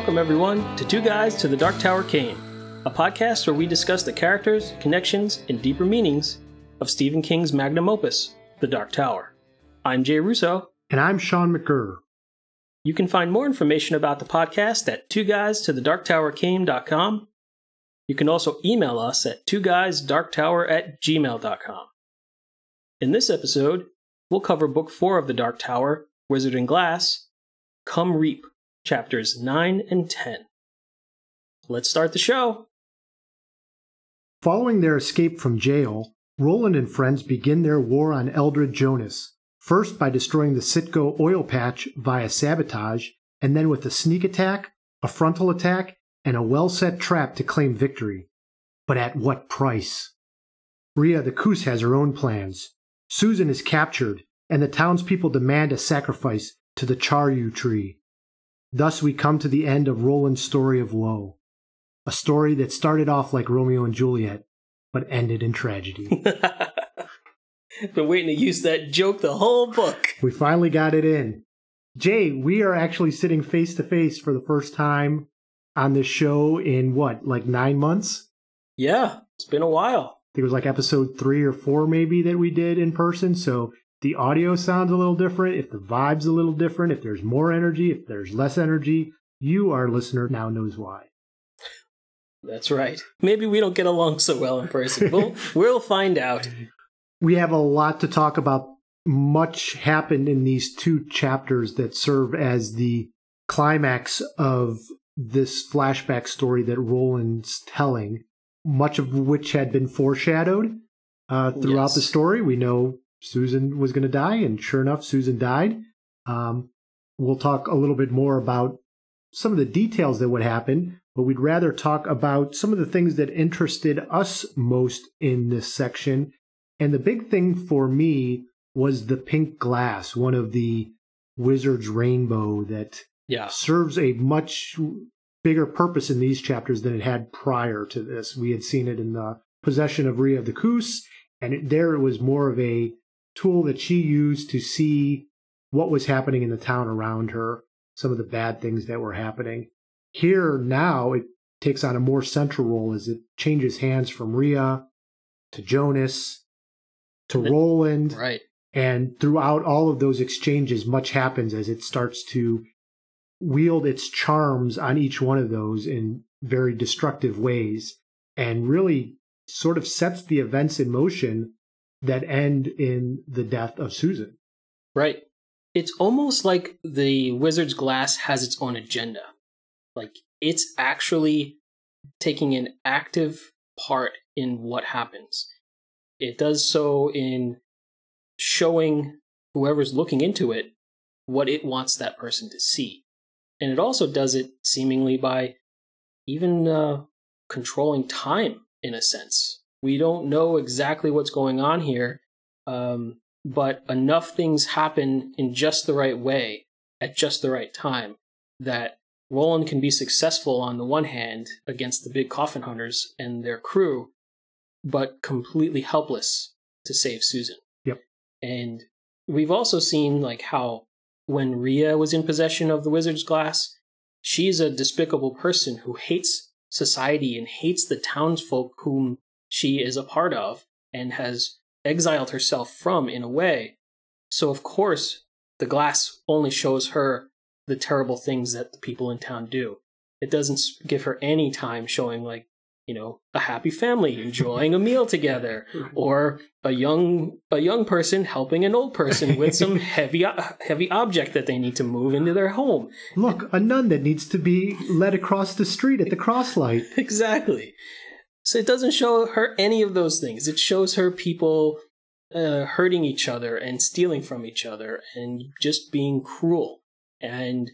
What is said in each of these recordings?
Welcome everyone to Two Guys to the Dark Tower Came, a podcast where we discuss the characters, connections, and deeper meanings of Stephen King's magnum opus, The Dark Tower. I'm Jay Russo. And I'm Sean McGurr. You can find more information about the podcast at twoguys2thedarktowercame.com. You can also email us at twoguysdarktower@gmail.com. In this episode, we'll cover Book 4 of The Dark Tower, Wizard and Glass, Come Reap, Chapters 9 and 10. Let's start the show! Following their escape from jail, Roland and friends begin their war on Eldred Jonas, first by destroying the Citgo oil patch via sabotage, and then with a sneak attack, a frontal attack, and a well-set trap to claim victory. But at what price? Rhea of the Coos has her own plans. Susan is captured, and the townspeople demand a sacrifice to the Charyou Tree. Thus we come to the end of Roland's story of woe, a story that started off like Romeo and Juliet, but ended in tragedy. Been waiting to use that joke the whole book. We finally got it in. Jay, we are actually sitting face to face for the first time on this show in what, like 9 months? Yeah, it's been a while. I think it was like episode 3 or 4 maybe that we did in person, so the audio sounds a little different, if the vibe's a little different, if there's more energy, if there's less energy, you, our listener, now knows why. That's right. Maybe we don't get along so well in person. We'll find out. We have a lot to talk about. Much happened in these 2 chapters that serve as the climax of this flashback story that Roland's telling. Much of which had been foreshadowed throughout the story. We know Susan was going to die, and sure enough, Susan died. We'll talk a little bit more about some of the details that would happen, but we'd rather talk about some of the things that interested us most in this section. And the big thing for me was the pink glass, one of the wizard's rainbow that serves a much bigger purpose in these chapters than it had prior to this. We had seen it in the possession of Rhea of the Coos, and it was more of a tool that she used to see what was happening in the town around her, some of the bad things that were happening. Here now, it takes on a more central role as it changes hands from Rhea to Jonas to Roland. Right. And throughout all of those exchanges, much happens as it starts to wield its charms on each one of those in very destructive ways, and really sort of sets the events in motion that end in the death of Susan. Right. It's almost like the wizard's glass has its own agenda. Like, it's actually taking an active part in what happens. It does so in showing whoever's looking into it what it wants that person to see. And it also does it seemingly by even controlling time, in a sense. We don't know exactly what's going on here, but enough things happen in just the right way at just the right time that Roland can be successful on the one hand against the big coffin hunters and their crew, but completely helpless to save Susan. Yep. And we've also seen like how when Rhea was in possession of the wizard's glass, she's a despicable person who hates society and hates the townsfolk whom she is a part of and has exiled herself from in a way. So, of course, the glass only shows her the terrible things that the people in town do. It doesn't give her any time showing, like, you know, a happy family enjoying a meal together, or a young person helping an old person with some heavy object that they need to move into their home. Look, a nun that needs to be led across the street at the crosslight. Exactly. So it doesn't show her any of those things. It shows her people hurting each other and stealing from each other and just being cruel. And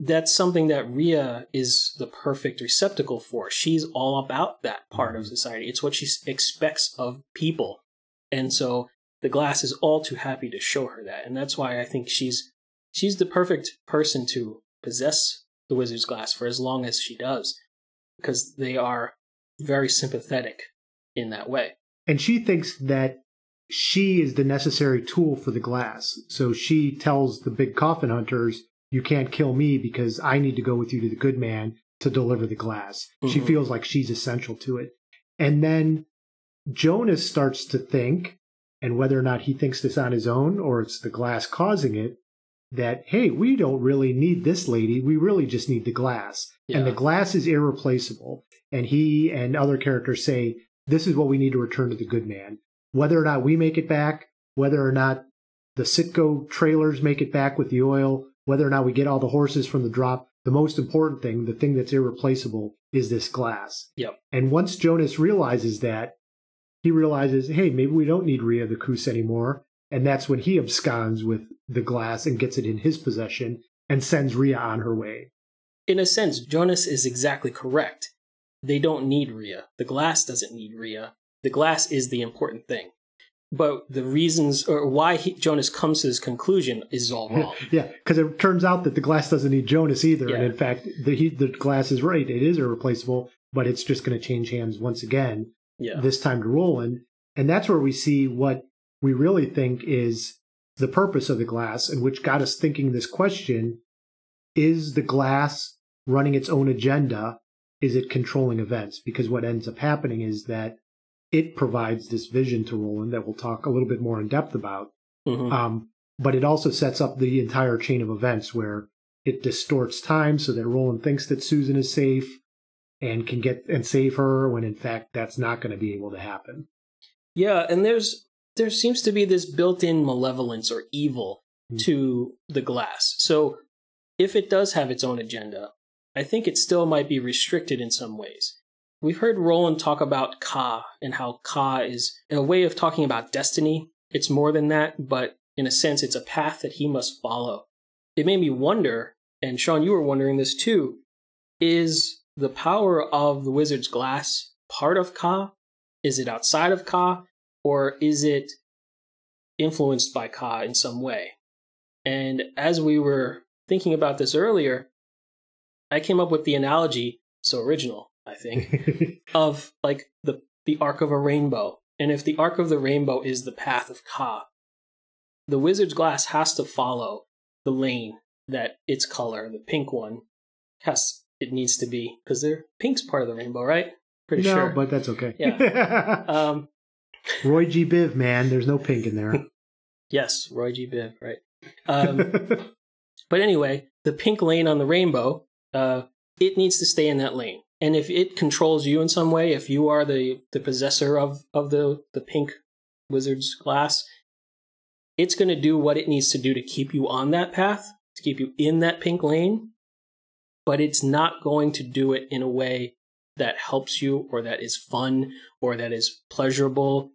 that's something that Rhea is the perfect receptacle for. She's all about that part of society. It's what she expects of people. And so the glass is all too happy to show her that. And that's why I think she's the perfect person to possess the wizard's glass for as long as she does, because they are very sympathetic in that way. And she thinks that she is the necessary tool for the glass. So she tells the big coffin hunters, you can't kill me because I need to go with you to the good man to deliver the glass. Mm-hmm. She feels like she's essential to it. And then Jonas starts to think, and whether or not he thinks this on his own or it's the glass causing it, that, hey, we don't really need this lady. We really just need the glass. Yeah. And the glass is irreplaceable. And he and other characters say, this is what we need to return to the good man. Whether or not we make it back, whether or not the Citgo trailers make it back with the oil, whether or not we get all the horses from the drop, the most important thing, the thing that's irreplaceable, is this glass. Yep. And once Jonas realizes that, he realizes, hey, maybe we don't need Rhea the Coos anymore. And that's when he absconds with the glass and gets it in his possession and sends Rhea on her way. In a sense, Jonas is exactly correct. They don't need Rhea. The glass doesn't need Rhea. The glass is the important thing. But the reasons or why Jonas comes to this conclusion is all wrong. Yeah, because it turns out that the glass doesn't need Jonas either. Yeah. And in fact, the glass is right. It is irreplaceable, but it's just going to change hands once again, this time to Roland. And that's where we see what we really think is the purpose of the glass, and which got us thinking this question: is the glass running its own agenda? Is it controlling events? Because what ends up happening is that it provides this vision to Roland that we'll talk a little bit more in depth about. Mm-hmm. But it also sets up the entire chain of events where it distorts time so that Roland thinks that Susan is safe and can get and save her, when in fact that's not going to be able to happen. Yeah, and there seems to be this built-in malevolence or evil to the glass. So if it does have its own agenda, I think it still might be restricted in some ways. We've heard Roland talk about Ka and how Ka is a way of talking about destiny. It's more than that, but in a sense, it's a path that he must follow. It made me wonder, and Sean, you were wondering this too, is the power of the wizard's glass part of Ka? Is it outside of Ka? Or is it influenced by Ka in some way? And as we were thinking about this earlier, I came up with the analogy, so original, I think, of like the arc of a rainbow. And if the arc of the rainbow is the path of Ka, the wizard's glass has to follow the lane that its color, the pink one, has. It needs to be, because pink's part of the rainbow, right? Pretty sure. No, but that's okay. Yeah. Roy G. Biv, man. There's no pink in there. Yes, Roy G. Biv, right. But anyway, the pink lane on the rainbow, it needs to stay in that lane. And if it controls you in some way, if you are the possessor of the pink wizard's glass, it's going to do what it needs to do to keep you on that path, to keep you in that pink lane. But it's not going to do it in a way that helps you, or that is fun, or that is pleasurable.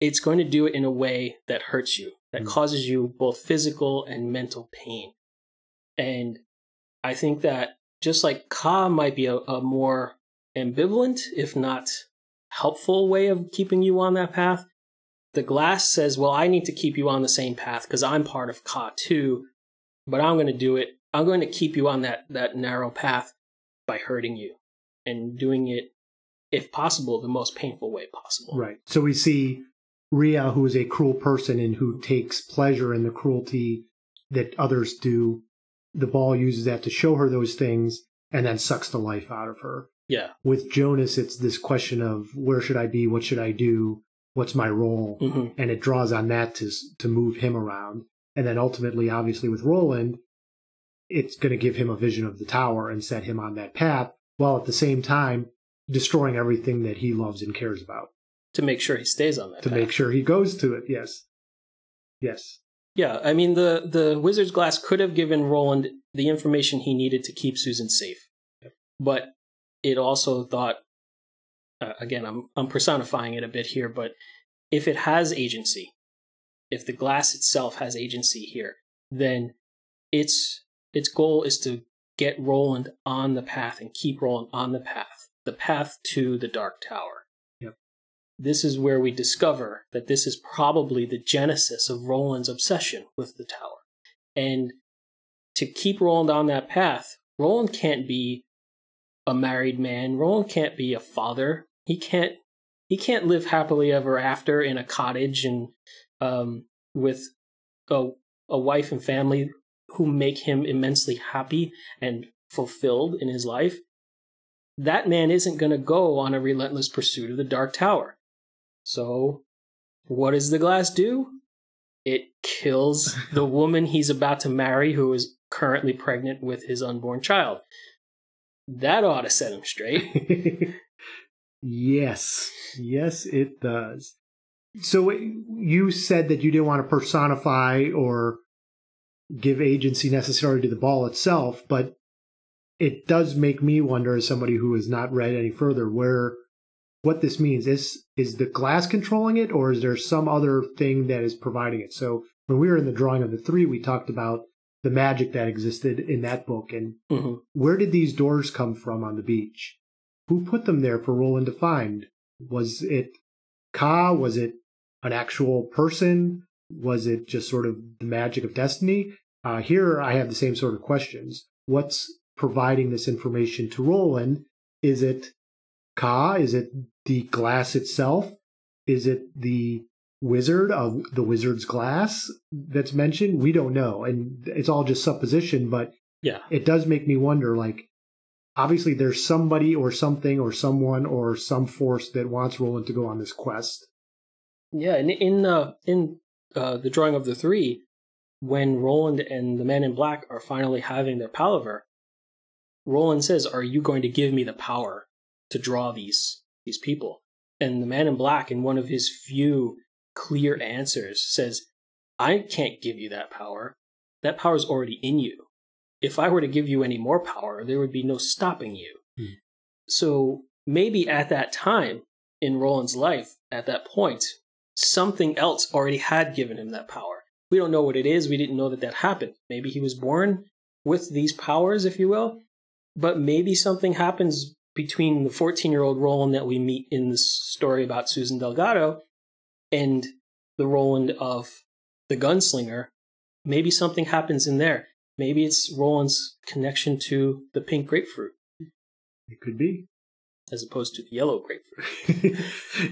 It's going to do it in a way that hurts you, that causes you both physical and mental pain. And I think that just like Ka might be a more ambivalent, if not helpful, way of keeping you on that path, the glass says, well, I need to keep you on the same path because I'm part of Ka too, but I'm going to do it. I'm going to keep you on that narrow path by hurting you. And doing it, if possible, the most painful way possible. Right. So we see Rhea, who is a cruel person and who takes pleasure in the cruelty that others do. The ball uses that to show her those things and then sucks the life out of her. Yeah. With Jonas, it's this question of where should I be? What should I do? What's my role? Mm-hmm. And it draws on that to move him around. And then ultimately, obviously, with Roland, it's going to give him a vision of the tower and set him on that path, while at the same time destroying everything that he loves and cares about. To make sure he stays on that path. To make sure he goes to it, yes. Yes. Yeah, I mean, the wizard's glass could have given Roland the information he needed to keep Susan safe. Yep. But it also thought, again, I'm personifying it a bit here, but if it has agency, if the glass itself has agency here, then its goal is to get Roland on the path and keep Roland on the path to the Dark Tower. Yep. This is where we discover that this is probably the genesis of Roland's obsession with the tower. And to keep Roland on that path, Roland can't be a married man. Roland can't be a father. He can't live happily ever after in a cottage and with a wife and family who make him immensely happy and fulfilled in his life, that man isn't going to go on a relentless pursuit of the Dark Tower. So, what does the glass do? It kills the woman he's about to marry, who is currently pregnant with his unborn child. That ought to set him straight. Yes. Yes, it does. So you said that you didn't want to personify or give agency necessarily to the ball itself, but it does make me wonder, as somebody who has not read any further, what this means. Is the glass controlling it, or is there some other thing that is providing it? So when we were in the Drawing of the Three, we talked about the magic that existed in that book, and mm-hmm. Where did these doors come from on the beach? Who put them there for Roland to find? Was it Ka? Was it an actual person? Was it just sort of the magic of destiny? Here I have the same sort of questions. What's providing this information to Roland? Is it Ka? Is it the glass itself? Is it the wizard of the wizard's glass that's mentioned? We don't know, and it's all just supposition, but yeah, it does make me wonder, like, obviously there's somebody or something or someone or some force that wants Roland to go on this quest. Yeah, and in the Drawing of the Three, when Roland and the Man in Black are finally having their palaver, Roland says, "Are you going to give me the power to draw these people?" And the Man in Black, in one of his few clear answers, says, "I can't give you that power. That power's already in you. If I were to give you any more power, there would be no stopping you." Mm. So maybe at that time in Roland's life, at that point, something else already had given him that power. We don't know what it is. We didn't know that happened. Maybe he was born with these powers, if you will. But maybe something happens between the 14-year-old Roland that we meet in this story about Susan Delgado and the Roland of The Gunslinger. Maybe something happens in there. Maybe it's Roland's connection to the pink grapefruit. It could be. As opposed to the yellow grapefruit.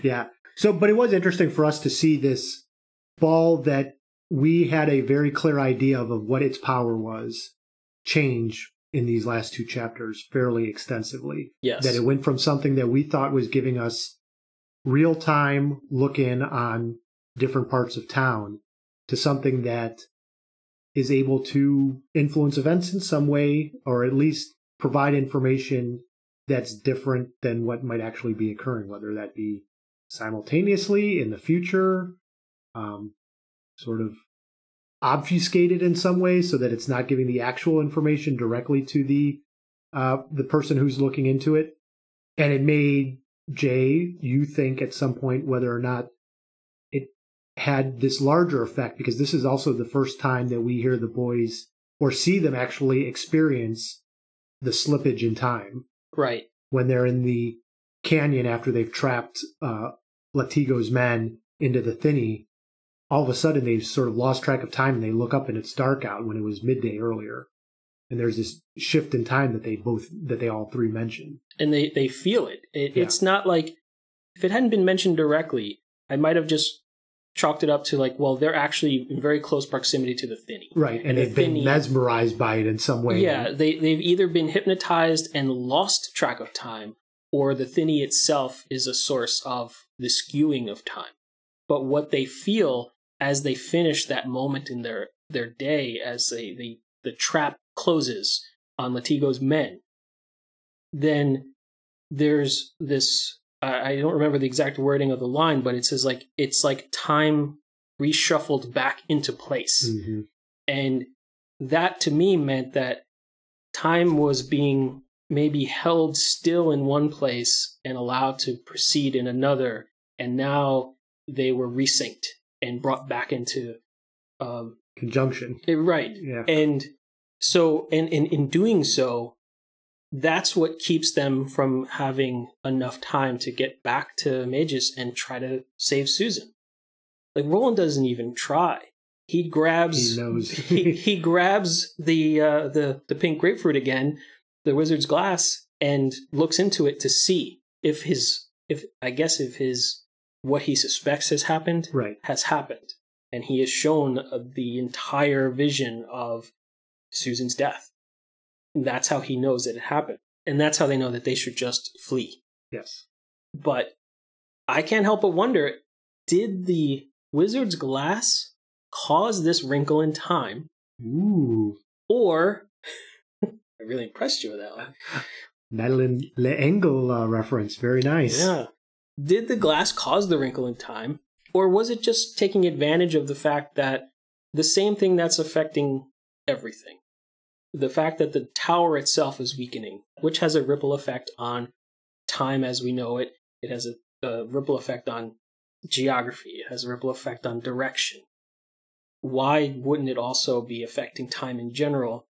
Yeah. So, but it was interesting for us to see this ball that we had a very clear idea of what its power was, change in these last two chapters fairly extensively. Yes. That it went from something that we thought was giving us real-time look-in on different parts of town to something that is able to influence events in some way, or at least provide information that's different than what might actually be occurring, whether that be simultaneously in the future, sort of obfuscated in some way so that it's not giving the actual information directly to the person who's looking into it. And it made Jay, you think at some point whether or not it had this larger effect, because this is also the first time that we hear the boys or see them actually experience the slippage in time. Right. When they're in the canyon after they've trapped Latigo's men into the thinny, all of a sudden they've sort of lost track of time and they look up and it's dark out when it was midday earlier. And there's this shift in time that they all three mention. And they feel it. It's not like, if it hadn't been mentioned directly, I might have just chalked it up to like, well, they're actually in very close proximity to the thinny. Right, and they've been mesmerized by it in some way. Yeah, they've either been hypnotized and lost track of time, or the thinny itself is a source of the skewing of time. But what they feel as they finish that moment in their day, as the trap closes on Latigo's men, then there's this, I don't remember the exact wording of the line, but it says like, it's like time reshuffled back into place. Mm-hmm. And that to me meant that time was being maybe held still in one place and allowed to proceed in another. And now they were resynced and brought back into conjunction. Right. Yeah. And so, and in doing so, that's what keeps them from having enough time to get back to Mejis and try to save Susan. Like, Roland doesn't even try. He grabs. He knows. he grabs the pink grapefruit again, the wizard's glass, and looks into it to see if what he suspects has happened, right, has happened. And he is shown the entire vision of Susan's death. And that's how he knows that it happened. And that's how they know that they should just flee. Yes. But I can't help but wonder, did the wizard's glass cause this wrinkle in time? Ooh. Or, I really impressed you with that one. Madeleine L'Engle reference, very nice. Yeah. Did the glass cause the wrinkle in time? Or was it just taking advantage of the fact that the same thing that's affecting everything? The fact that the tower itself is weakening, which has a ripple effect on time as we know it. It has a ripple effect on geography. It has a ripple effect on direction. Why wouldn't it also be affecting time in general?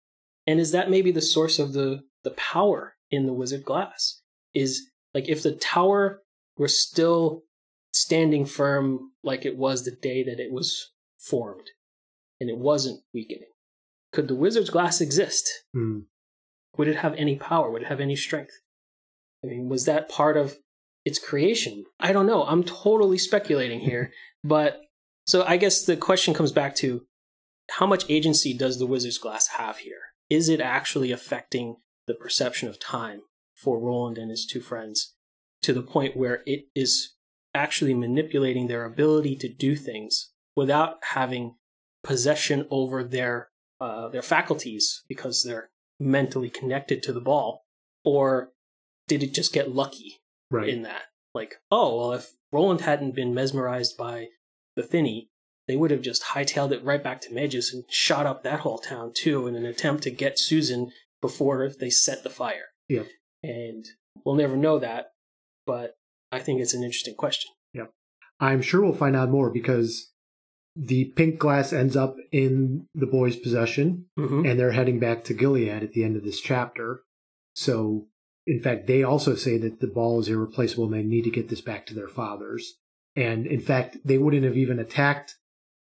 And is that maybe the source of the power in the wizard glass? Is, like, if the tower were still standing firm like it was the day that it was formed, and it wasn't weakening, could the wizard's glass exist? Mm. Would it have any power? Would it have any strength? I mean, was that part of its creation? I don't know. I'm totally speculating here. But so I guess the question comes back to, how much agency does the wizard's glass have here? Is it actually affecting the perception of time for Roland and his two friends to the point where it is actually manipulating their ability to do things without having possession over their faculties because they're mentally connected to the ball? Or did it just get lucky in that? Like, oh, well, if Roland hadn't been mesmerized by the thinny, they would have just hightailed it right back to Mejis and shot up that whole town too in an attempt to get Susan before they set the fire. Yeah. And we'll never know that, but I think it's an interesting question. Yeah. I'm sure we'll find out more because the pink glass ends up in the boys' possession, mm-hmm. and they're heading back to Gilead at the end of this chapter. So, in fact, they also say that the ball is irreplaceable and they need to get this back to their fathers. And, in fact, they wouldn't have even attacked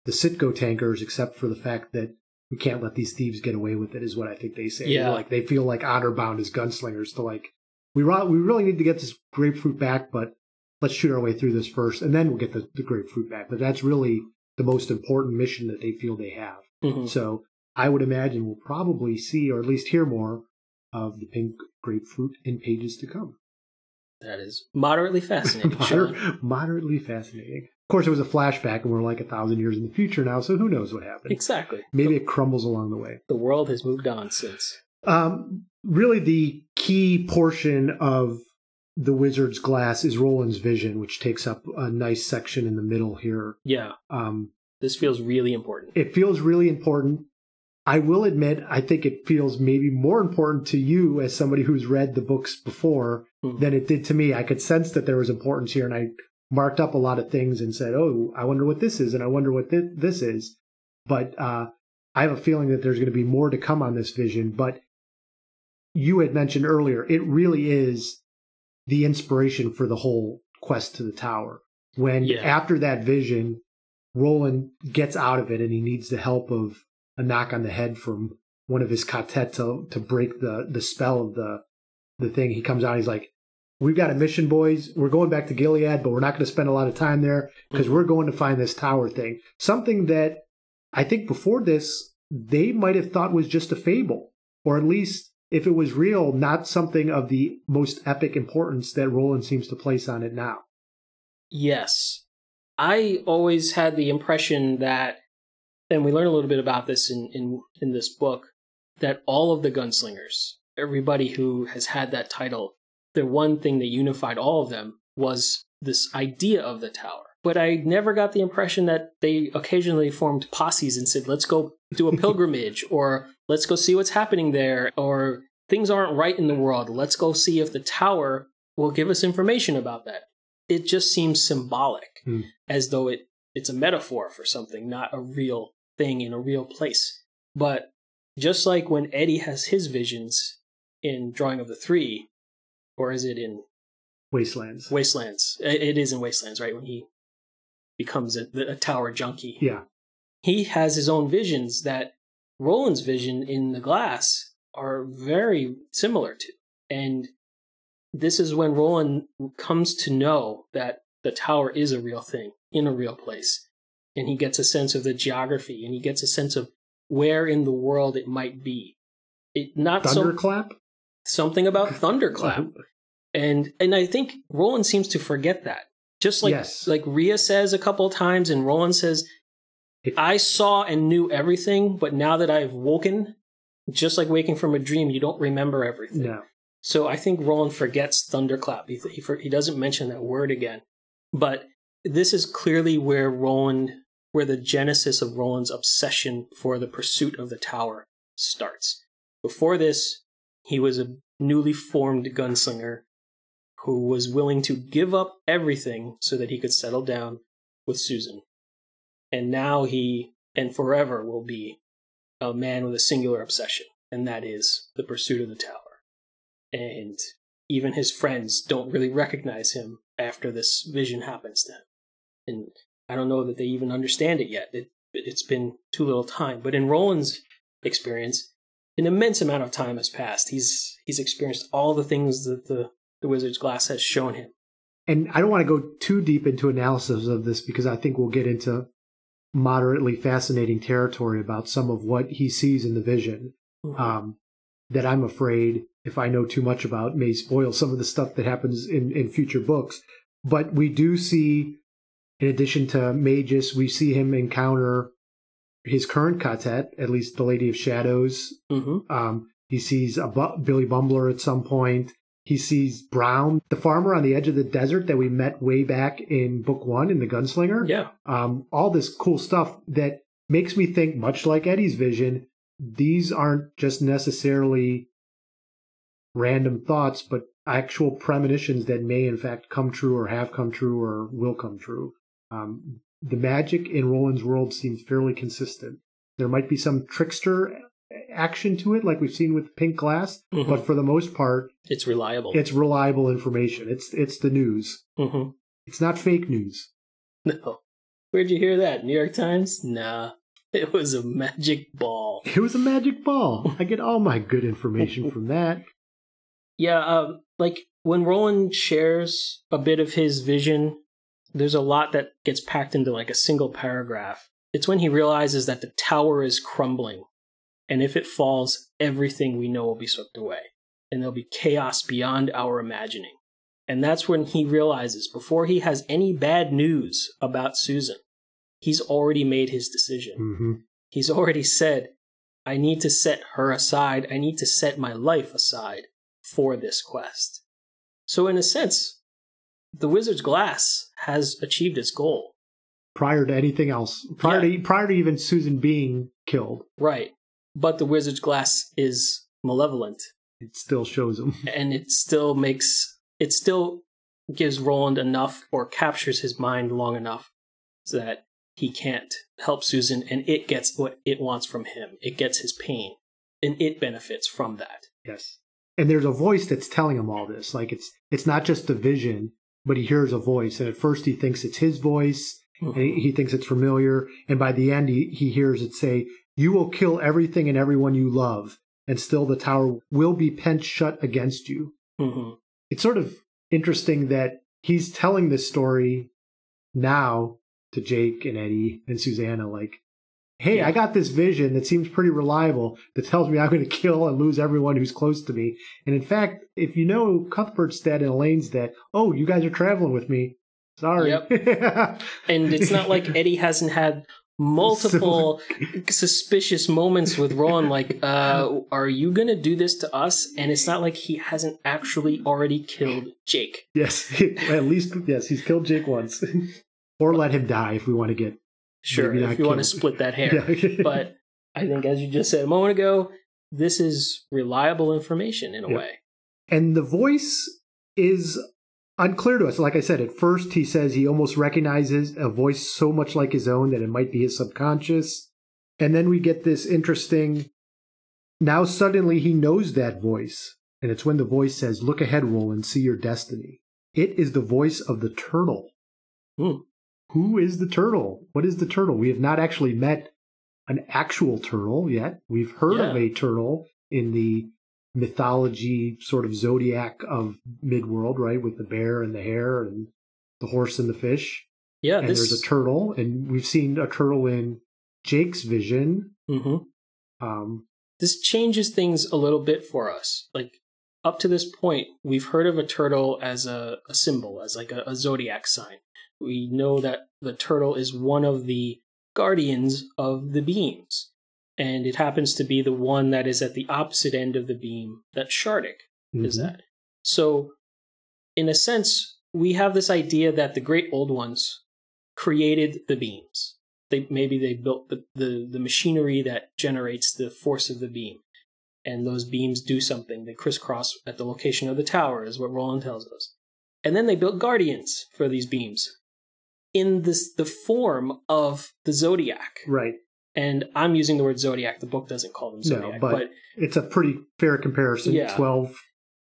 the Citgo tankers except for the fact that we can't let these thieves get away with it, is what I think they say. Yeah. Like, they feel like honor-bound as gunslingers to, like, we really need to get this grapefruit back, but let's shoot our way through this first, and then we'll get the grapefruit back. But that's really the most important mission that they feel they have. Mm-hmm. So I would imagine we'll probably see, or at least hear more, of the pink grapefruit in pages to come. That is moderately fascinating. Moderately fascinating. Of course, it was a flashback, and we're like 1,000 years in the future now, so who knows what happened. Exactly. Maybe it crumbles along the way. The world has moved on since. Really, the key portion of the wizard's glass is Roland's vision, which takes up a nice section in the middle here. Yeah. This feels really important. It feels really important. I will admit, I think it feels maybe more important to you as somebody who's read the books before mm-hmm. than it did to me. I could sense that there was importance here, and I marked up a lot of things and said, oh, I wonder what this is, and I wonder what this is. But I have a feeling that there's going to be more to come on this vision. But you had mentioned earlier, it really is the inspiration for the whole quest to the tower. When after that vision, Roland gets out of it and he needs the help of a knock on the head from one of his quartet to break the spell of the thing. He comes out and he's like, we've got a mission, boys. We're going back to Gilead, but we're not going to spend a lot of time there because mm-hmm. we're going to find this tower thing. Something that I think before this, they might have thought was just a fable, or at least, if it was real, not something of the most epic importance that Roland seems to place on it now. Yes. I always had the impression that, and we learn a little bit about this in this book, that all of the gunslingers, everybody who has had that title, the one thing that unified all of them was this idea of the tower. But I never got the impression that they occasionally formed posses and said, let's go do a pilgrimage, or let's go see what's happening there, or things aren't right in the world. Let's go see if the tower will give us information about that. It just seems symbolic, as though it's a metaphor for something, not a real thing in a real place. But just like when Eddie has his visions in Drawing of the Three, or is it in Wastelands? Wastelands. It is in Wastelands, right? When he becomes a tower junkie. Yeah. He has his own visions that Roland's vision in the glass are very similar to. And this is when Roland comes to know that the tower is a real thing in a real place. And he gets a sense of the geography, and he gets a sense of where in the world it might be. It not Thunderclap? Something about Thunderclap. And I think Roland seems to forget that. Just like, like Rhea says a couple of times, and Roland says, I saw and knew everything, but now that I've woken, just like waking from a dream, you don't remember everything. No. So I think Roland forgets Thunderclap. He doesn't mention that word again. But this is clearly where Roland, where the genesis of Roland's obsession for the pursuit of the tower starts. Before this, he was a newly formed gunslinger who was willing to give up everything so that he could settle down with Susan. And now he, and forever, will be a man with a singular obsession, and that is the pursuit of the tower. And even his friends don't really recognize him after this vision happens to him. And I don't know that they even understand it yet. It's been too little time. But in Roland's experience, an immense amount of time has passed. He's experienced all the things that the Wizard's Glass has shown him. And I don't want to go too deep into analysis of this because I think we'll get into moderately fascinating territory about some of what he sees in the vision, that I'm afraid, if I know too much about, may spoil some of the stuff that happens in future books. But we do see, in addition to Mejis, we see him encounter his current quartet, at least the Lady of Shadows. Mm-hmm. He sees Billy Bumbler at some point. He sees Brown, the farmer on the edge of the desert that we met way back in book one in The Gunslinger. Yeah. All this cool stuff that makes me think, much like Eddie's vision, these aren't just necessarily random thoughts, but actual premonitions that may in fact come true or have come true or will come true. The magic in Roland's world seems fairly consistent. There might be some trickster action to it, like we've seen with Pink Glass, mm-hmm. but for the most part, it's reliable. It's reliable information. It's the news. Mm-hmm. It's not fake news. No. Where'd you hear that? New York Times? Nah. It was a magic ball. It was a magic ball. I get all my good information from that. Yeah, like when Roland shares a bit of his vision, there's a lot that gets packed into like a single paragraph. It's when he realizes that the tower is crumbling. And if it falls, everything we know will be swept away. And there'll be chaos beyond our imagining. And that's when he realizes, before he has any bad news about Susan, he's already made his decision. Mm-hmm. He's already said, I need to set her aside. I need to set my life aside for this quest. So in a sense, the Wizard's Glass has achieved its goal. Prior to anything else. Prior to even Susan being killed. Right. But the Wizard's Glass is malevolent. It still shows him. And it still gives Roland enough, or captures his mind long enough, so that he can't help Susan, and it gets what it wants from him. It gets his pain, and it benefits from that. Yes. And there's a voice that's telling him all this. Like, it's not just a vision, but he hears a voice, and at first he thinks it's his voice, mm-hmm. and he thinks it's familiar, and by the end he hears it say, you will kill everything and everyone you love, and still the tower will be pent shut against you. Mm-hmm. It's sort of interesting that he's telling this story now to Jake and Eddie and Susanna, like, hey, yeah. I got this vision that seems pretty reliable that tells me I'm going to kill and lose everyone who's close to me. And in fact, if you know Cuthbert's dead and Elaine's dead, oh, you guys are traveling with me. Sorry. Yep. And it's not like Eddie hasn't had multiple suspicious moments with Roland, like, are you going to do this to us? And it's not like he hasn't actually already killed Jake. Yes, at least, yes, he's killed Jake once. Or let him die if we want to get... Sure, if you want to split that hair. Yeah. But I think, as you just said a moment ago, this is reliable information in a way. And the voice is unclear to us. Like I said, at first he says he almost recognizes a voice so much like his own that it might be his subconscious. And then we get this interesting, now suddenly he knows that voice. And it's when the voice says, look ahead, Roland, see your destiny. It is the voice of the turtle. Mm. Who is the turtle? What is the turtle? We have not actually met an actual turtle yet. We've heard of a turtle in the mythology sort of zodiac of Midworld, right? With the bear and the hare and the horse and the fish. Yeah. And there's a turtle, and we've seen a turtle in Jake's vision. Mm-hmm. This changes things a little bit for us. Like, up to this point, we've heard of a turtle as a symbol, as like a zodiac sign. We know that the turtle is one of the guardians of the beams, and it happens to be the one that is at the opposite end of the beam that Shardik is at. So, in a sense, we have this idea that the great old ones created the beams. Maybe they built the machinery that generates the force of the beam. And those beams do something. They crisscross at the location of the tower, is what Roland tells us. And then they built guardians for these beams in the form of the zodiac. Right. And I'm using the word zodiac. The book doesn't call them zodiac. No, but it's a pretty fair comparison. Yeah. 12.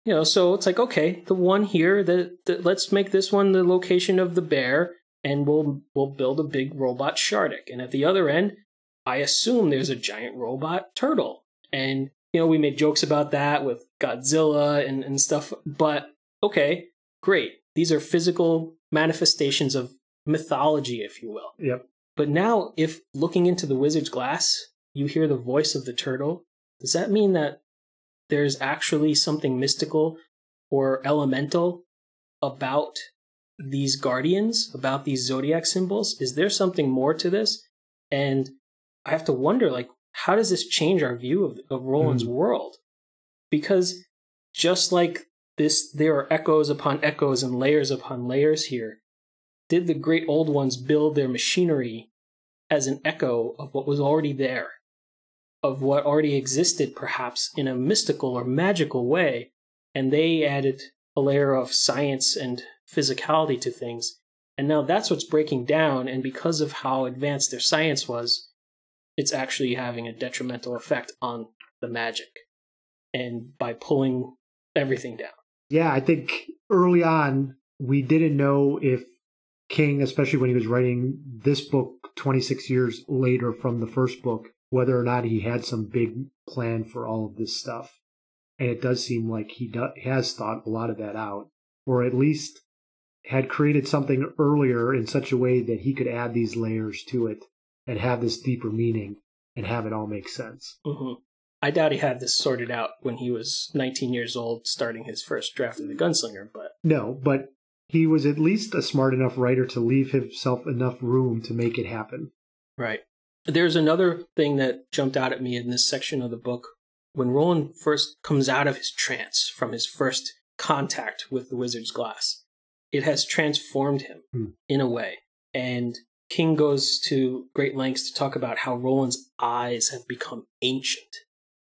You know, so it's like, okay, the one here, let's make this one the location of the bear, and we'll build a big robot Shardik. And at the other end, I assume there's a giant robot turtle. And, you know, we made jokes about that with Godzilla and stuff. But, okay, great. These are physical manifestations of mythology, if you will. Yep. But now, if looking into the wizard's glass, you hear the voice of the turtle, does that mean that there's actually something mystical or elemental about these guardians, about these zodiac symbols? Is there something more to this? And I have to wonder, like, how does this change our view of Roland's world? Because just like this, there are echoes upon echoes and layers upon layers here. Did the great old ones build their machinery as an echo of what was already there? Of what already existed, perhaps, in a mystical or magical way, and they added a layer of science and physicality to things, and now that's what's breaking down, and because of how advanced their science was, it's actually having a detrimental effect on the magic, and by pulling everything down. Yeah, I think early on, we didn't know if King, especially when he was writing this book 26 years later from the first book, whether or not he had some big plan for all of this stuff. And it does seem like he has thought a lot of that out, or at least had created something earlier in such a way that he could add these layers to it and have this deeper meaning and have it all make sense. Mm-hmm. I doubt he had this sorted out when he was 19 years old starting his first draft of The Gunslinger. But he was at least a smart enough writer to leave himself enough room to make it happen. Right. There's another thing that jumped out at me in this section of the book. When Roland first comes out of his trance from his first contact with the wizard's glass, it has transformed him in a way. And King goes to great lengths to talk about how Roland's eyes have become ancient.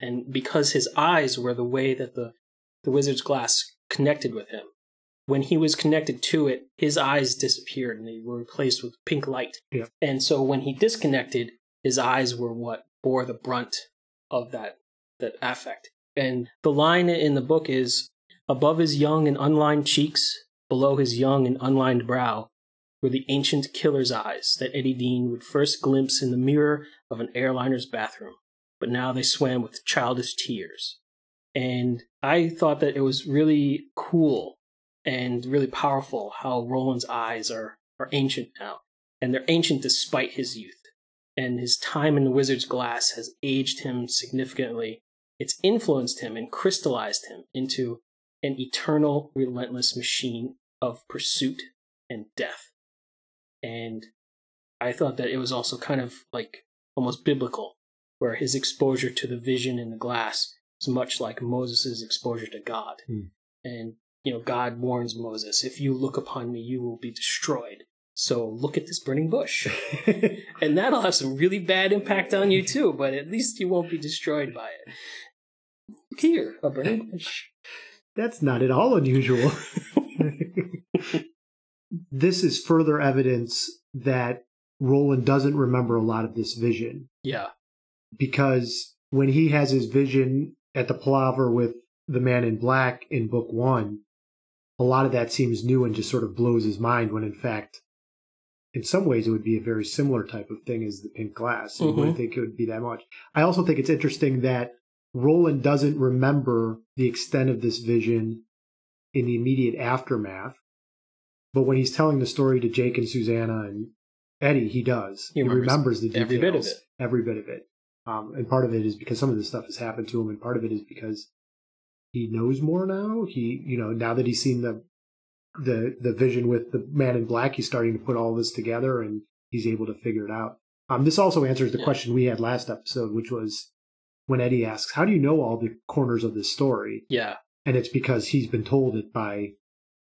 And because his eyes were the way that the wizard's glass connected with him, when he was connected to it, his eyes disappeared and they were replaced with pink light. Yeah. And so when he disconnected, his eyes were what bore the brunt of that affect. And the line in the book is, above his young and unlined cheeks, below his young and unlined brow, were the ancient killer's eyes that Eddie Dean would first glimpse in the mirror of an airliner's bathroom. But now they swam with childish tears. And I thought that it was really cool and really powerful how Roland's eyes are ancient now. And they're ancient despite his youth. And his time in the wizard's glass has aged him significantly. It's influenced him and crystallized him into an eternal, relentless machine of pursuit and death. And I thought that it was also kind of like almost biblical, where his exposure to the vision in the glass is much like Moses' exposure to God. Mm. And, you know, God warns Moses, if you look upon me, you will be destroyed. So look at this burning bush. And that'll have some really bad impact on you too, but at least you won't be destroyed by it. Here, a burning bush. That's not at all unusual. This is further evidence that Roland doesn't remember a lot of this vision. Yeah. Because when he has his vision at the palaver with the man in black in book one, a lot of that seems new and just sort of blows his mind when in fact, in some ways, it would be a very similar type of thing as the pink glass. You wouldn't think it would be that much. I also think it's interesting that Roland doesn't remember the extent of this vision in the immediate aftermath. But when he's telling the story to Jake and Susanna and Eddie, he does. He remembers the details. Every bit of it. And part of it is because some of this stuff has happened to him, and part of it is because he knows more now. He, you know, now that he's seen the vision with the man in black, he's starting to put all this together, and he's able to figure it out. This also answers the question we had last episode, which was when Eddie asks, how do you know all the corners of this story? Yeah. And it's because he's been told it by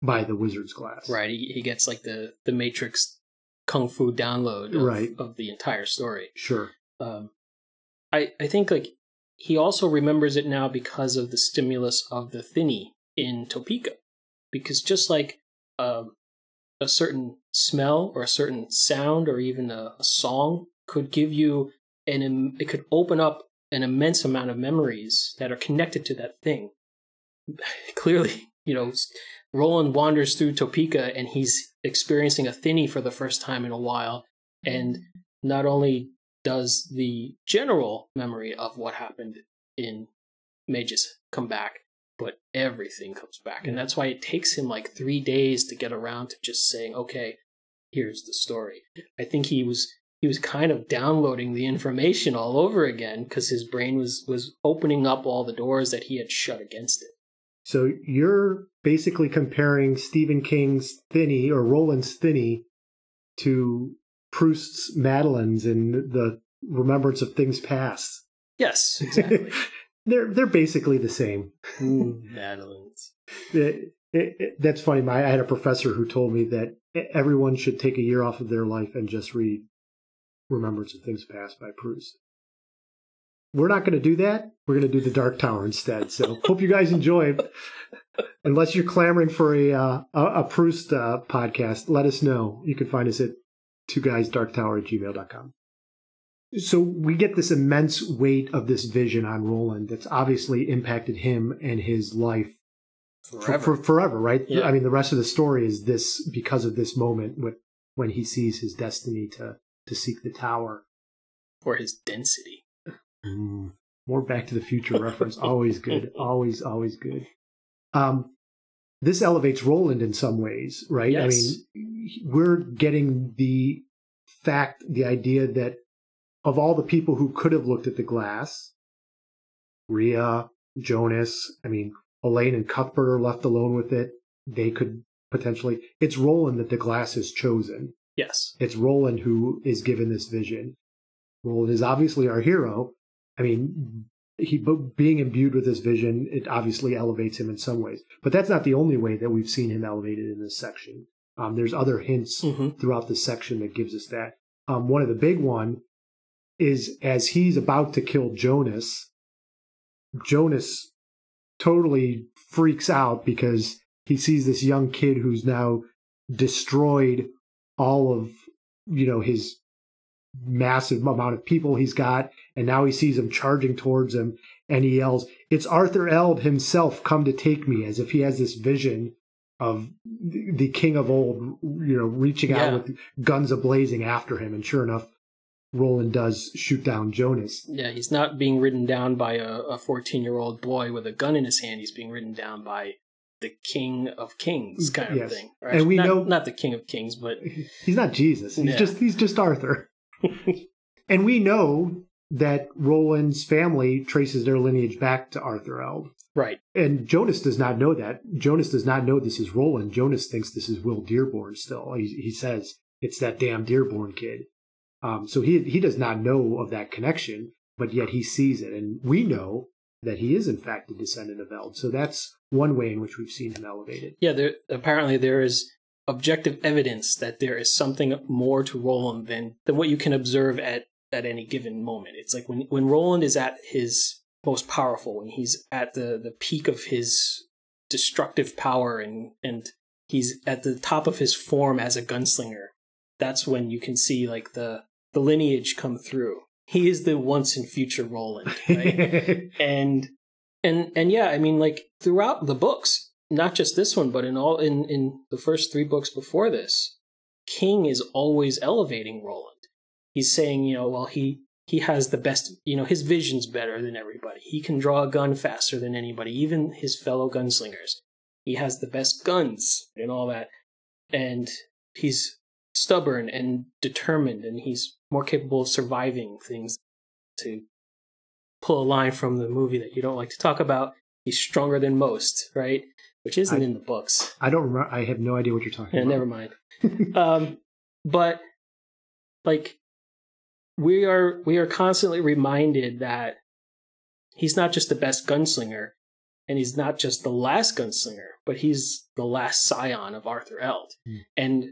the wizard's glass. Right. He gets like the Matrix Kung Fu download of the entire story. Sure. I think like he also remembers it now because of the stimulus of the thinny in Topeka. Because just like a certain smell or a certain sound or even a song could give you it could open up an immense amount of memories that are connected to that thing. Clearly, you know, Roland wanders through Topeka and he's experiencing a thinny for the first time in a while. And not only does the general memory of what happened in Mejis come back, but everything comes back. And that's why it takes him like 3 days to get around to just saying, okay, here's the story. I think he was kind of downloading the information all over again because his brain was opening up all the doors that he had shut against it. So you're basically comparing Stephen King's Thinny or Roland's Thinny to Proust's Madeleine's in the Remembrance of Things Past. Yes, exactly. They're basically the same. Madeleine's. That's funny. I had a professor who told me that everyone should take a year off of their life and just read Remembrance of Things Past by Proust. We're not going to do that. We're going to do The Dark Tower instead. So hope you guys enjoy. Unless you're clamoring for a Proust podcast, let us know. You can find us at 2guysdarktower@gmail.com. So we get this immense weight of this vision on Roland that's obviously impacted him and his life forever, right? Yeah. I mean, the rest of the story is this because of this moment when he sees his destiny to seek the tower. Or his density. More Back to the Future reference. Always good. Always good. This elevates Roland in some ways, right? Yes. I mean, we're getting the idea that of all the people who could have looked at the glass, Rhea, Jonas, I mean, Elaine and Cuthbert are left alone with it. They could potentially... It's Roland that the glass is chosen. Yes. It's Roland who is given this vision. Roland is obviously our hero. I mean, being imbued with this vision, it obviously elevates him in some ways. But that's not the only way that we've seen him elevated in this section. There's other hints throughout this section that gives us that. One of the big one is as he's about to kill Jonas, Jonas totally freaks out because he sees this young kid who's now destroyed all of, you know, his massive amount of people he's got, and now he sees him charging towards him, and he yells, "It's Arthur Eld himself come to take me," as if he has this vision of the king of old, you know, reaching out with guns a-blazing after him. And sure enough, Roland does shoot down Jonas. Yeah, he's not being ridden down by a 14-year-old boy with a gun in his hand. He's being ridden down by the King of Kings kind of thing. Or and we know not the King of Kings, but he's not Jesus. He's just Arthur. And we know that Roland's family traces their lineage back to Arthur Eld. Right. And Jonas does not know that. Jonas does not know this is Roland. Jonas thinks this is Will Dearborn still. He says, it's that damn Dearborn kid. So he does not know of that connection, but yet he sees it. And we know that he is, in fact, a descendant of Eld. So that's one way in which we've seen him elevated. Yeah, apparently there is objective evidence that there is something more to Roland than what you can observe at any given moment. It's like when Roland is at his most powerful, when he's at the peak of his destructive power and he's at the top of his form as a gunslinger, that's when you can see like the lineage come through. He is the once and future Roland, right? and yeah, I mean, like throughout the books, not just this one, but in the first three books before this, King is always elevating Roland. He's saying, you know, well, he has the best, you know, his vision's better than everybody. He can draw a gun faster than anybody, even his fellow gunslingers. He has the best guns and all that. And he's stubborn and determined, and he's more capable of surviving things to pull a line from the movie that you don't like to talk about. He's stronger than most, right? Which isn't in the books. I don't remember. I have no idea what you're talking about. Never mind. But like we are constantly reminded that he's not just the best gunslinger, and he's not just the last gunslinger, but he's the last scion of Arthur Eld. Mm. And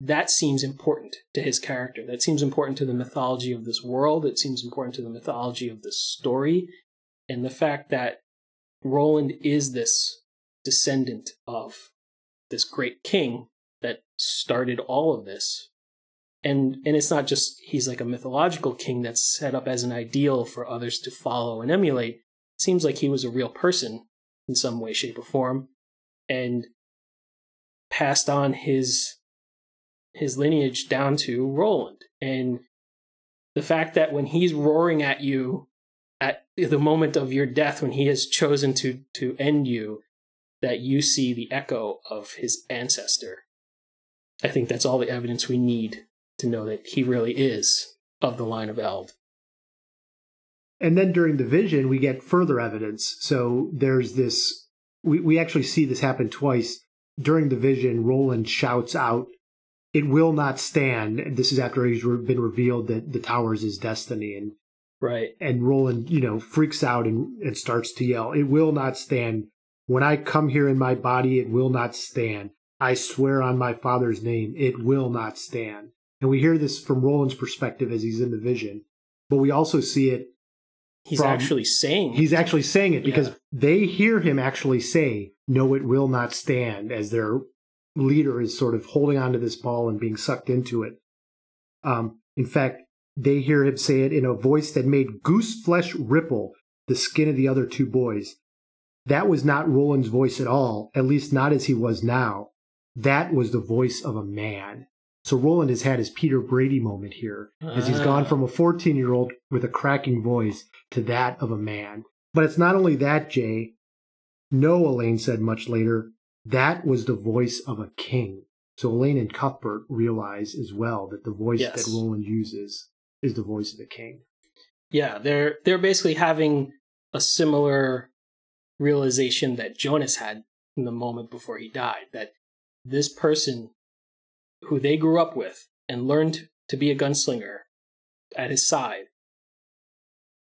that seems important to his character. That seems important to the mythology of this world. It seems important to the mythology of this story. And the fact that Roland is this descendant of this great king that started all of this. And it's not just he's like a mythological king that's set up as an ideal for others to follow and emulate. It seems like he was a real person in some way, shape, or form, and passed on his lineage down to Roland. And the fact that when he's roaring at you at the moment of your death, when he has chosen to end you, that you see the echo of his ancestor. I think that's all the evidence we need to know that he really is of the line of Eld. And then during the vision, we get further evidence. So there's this, we actually see this happen twice. During the vision, Roland shouts out, "It will not stand." And this is after he's been revealed that the tower is his destiny. And right. And Roland, freaks out and starts to yell, "It will not stand. When I come here in my body, it will not stand. I swear on my father's name, it will not stand." And we hear this from Roland's perspective as he's in the vision, but we also see it. He's actually saying it because they hear him actually say, "No, it will not stand," as their leader is sort of holding onto this ball and being sucked into it. In fact, they hear him say it in a voice that made goose flesh ripple the skin of the other two boys. That was not Roland's voice at all, at least not as he was now. That was the voice of a man. So Roland has had his Peter Brady moment here, as he's gone from a 14-year-old with a cracking voice to that of a man. But it's not only that, Jay. No, Elaine said much later, that was the voice of a king. So Elaine and Cuthbert realize as well that the voice that Roland uses is the voice of a king. Yeah, they're basically having a similar realization that Jonas had in the moment before he died, that this person who they grew up with and learned to be a gunslinger at his side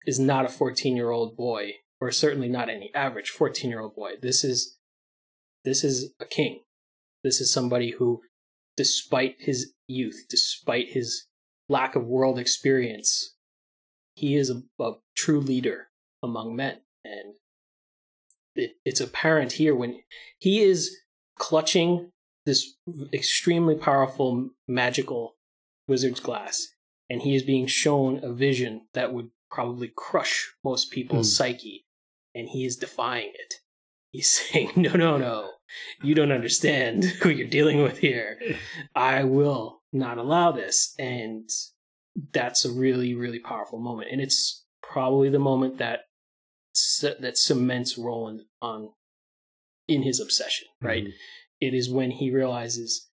is not a 14-year-old boy, or certainly not any average 14-year-old boy. This is a king. This is somebody who, despite his youth, despite his lack of world experience, he is a true leader among men. And it's apparent here when he is clutching this extremely powerful magical wizard's glass, and he is being shown a vision that would probably crush most people's psyche, and he is defying it. He's saying, no, you don't understand who you're dealing with here. I will not allow this. And that's a really, really powerful moment. And it's probably the moment that cements Roland in his obsession, right? Mm-hmm. It is when he realizes,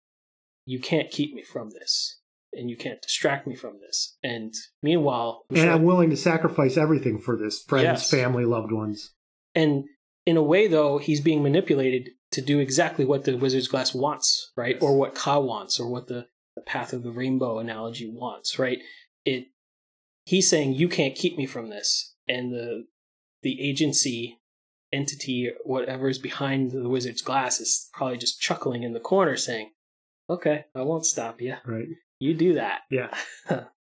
you can't keep me from this, and you can't distract me from this. And meanwhile... I'm willing to sacrifice everything for this. Friends, family, loved ones. And in a way, though, he's being manipulated to do exactly what the Wizard's Glass wants, right? Yes. Or what Ka wants, or what the Path of the Rainbow analogy wants, right? He's saying, you can't keep me from this. And the agency, entity, whatever is behind the wizard's glass is probably just chuckling in the corner saying, "Okay, I won't stop you. Right. You do that." Yeah.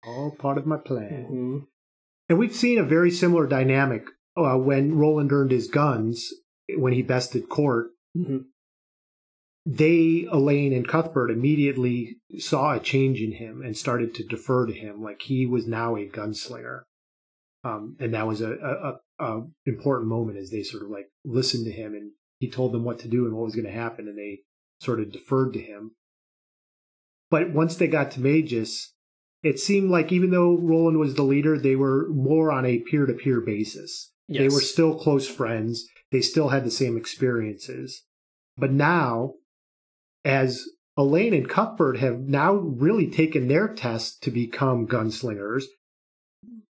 All part of my plan. Mm-hmm. And we've seen a very similar dynamic when Roland earned his guns, when he bested Court. Mm-hmm. They, Elaine and Cuthbert, immediately saw a change in him and started to defer to him. Like, he was now a gunslinger. And that was a important moment as they sort of like listened to him, and he told them what to do and what was going to happen, and they sort of deferred to him. But once they got to Mejis, it seemed like even though Roland was the leader, they were more on a peer-to-peer basis. Yes. They were still close friends. They still had the same experiences. But now, as Elaine and Cuthbert have now really taken their test to become gunslingers,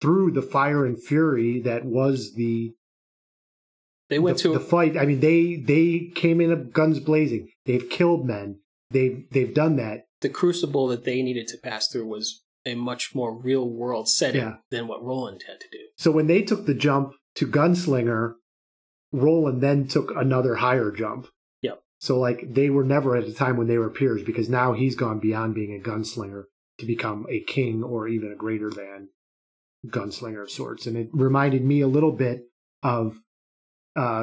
through the fire and fury that was the the fight. I mean, they came in guns blazing. They've killed men. They've done that. The crucible that they needed to pass through was a much more real world setting than what Roland had to do. So when they took the jump to Gunslinger, Roland then took another higher jump. Yep. So like they were never at a time when they were peers, because now he's gone beyond being a gunslinger to become a king or even a greater than gunslinger of sorts. And it reminded me a little bit of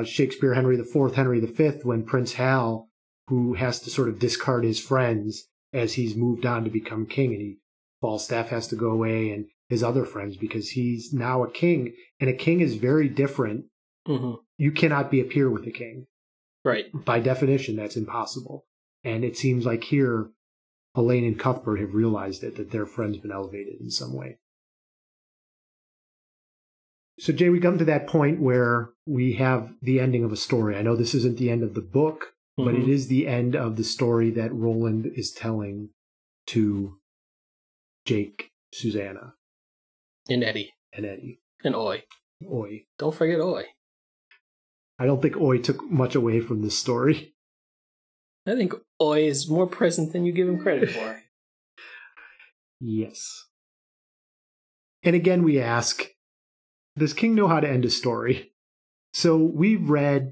Shakespeare, Henry IV, Henry V, when Prince Hal, who has to sort of discard his friends as he's moved on to become king, and he Falstaff has to go away and his other friends, because he's now a king, and a king is very different. Mm-hmm. You cannot be a peer with a king. Right. By definition, that's impossible. And it seems like here, Elaine and Cuthbert have realized it, that their friend's been elevated in some way. So, Jay, we come to that point where we have the ending of a story. I know this isn't the end of the book, mm-hmm. but it is the end of the story that Roland is telling to Jake, Susanna. And Eddie. And Eddie. And Oi. Oi. Don't forget Oi. I don't think Oi took much away from this story. I think Oi is more present than you give him credit for. Yes. And again, we ask, does King know how to end a story? So we've read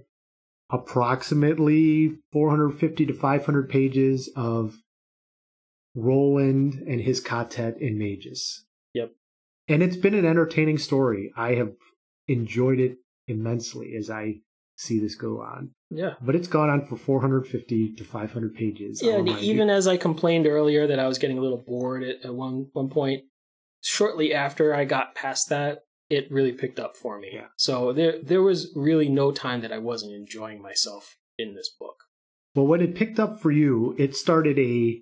approximately 450 to 500 pages of Roland and his quartet in Mejis. Yep. And it's been an entertaining story. I have enjoyed it immensely as I see this go on. Yeah. But it's gone on for 450 to 500 pages. Yeah, and even as I complained earlier that I was getting a little bored at one point, shortly after I got past that, it really picked up for me. Yeah. So there was really no time that I wasn't enjoying myself in this book. Well, when it picked up for you, it started a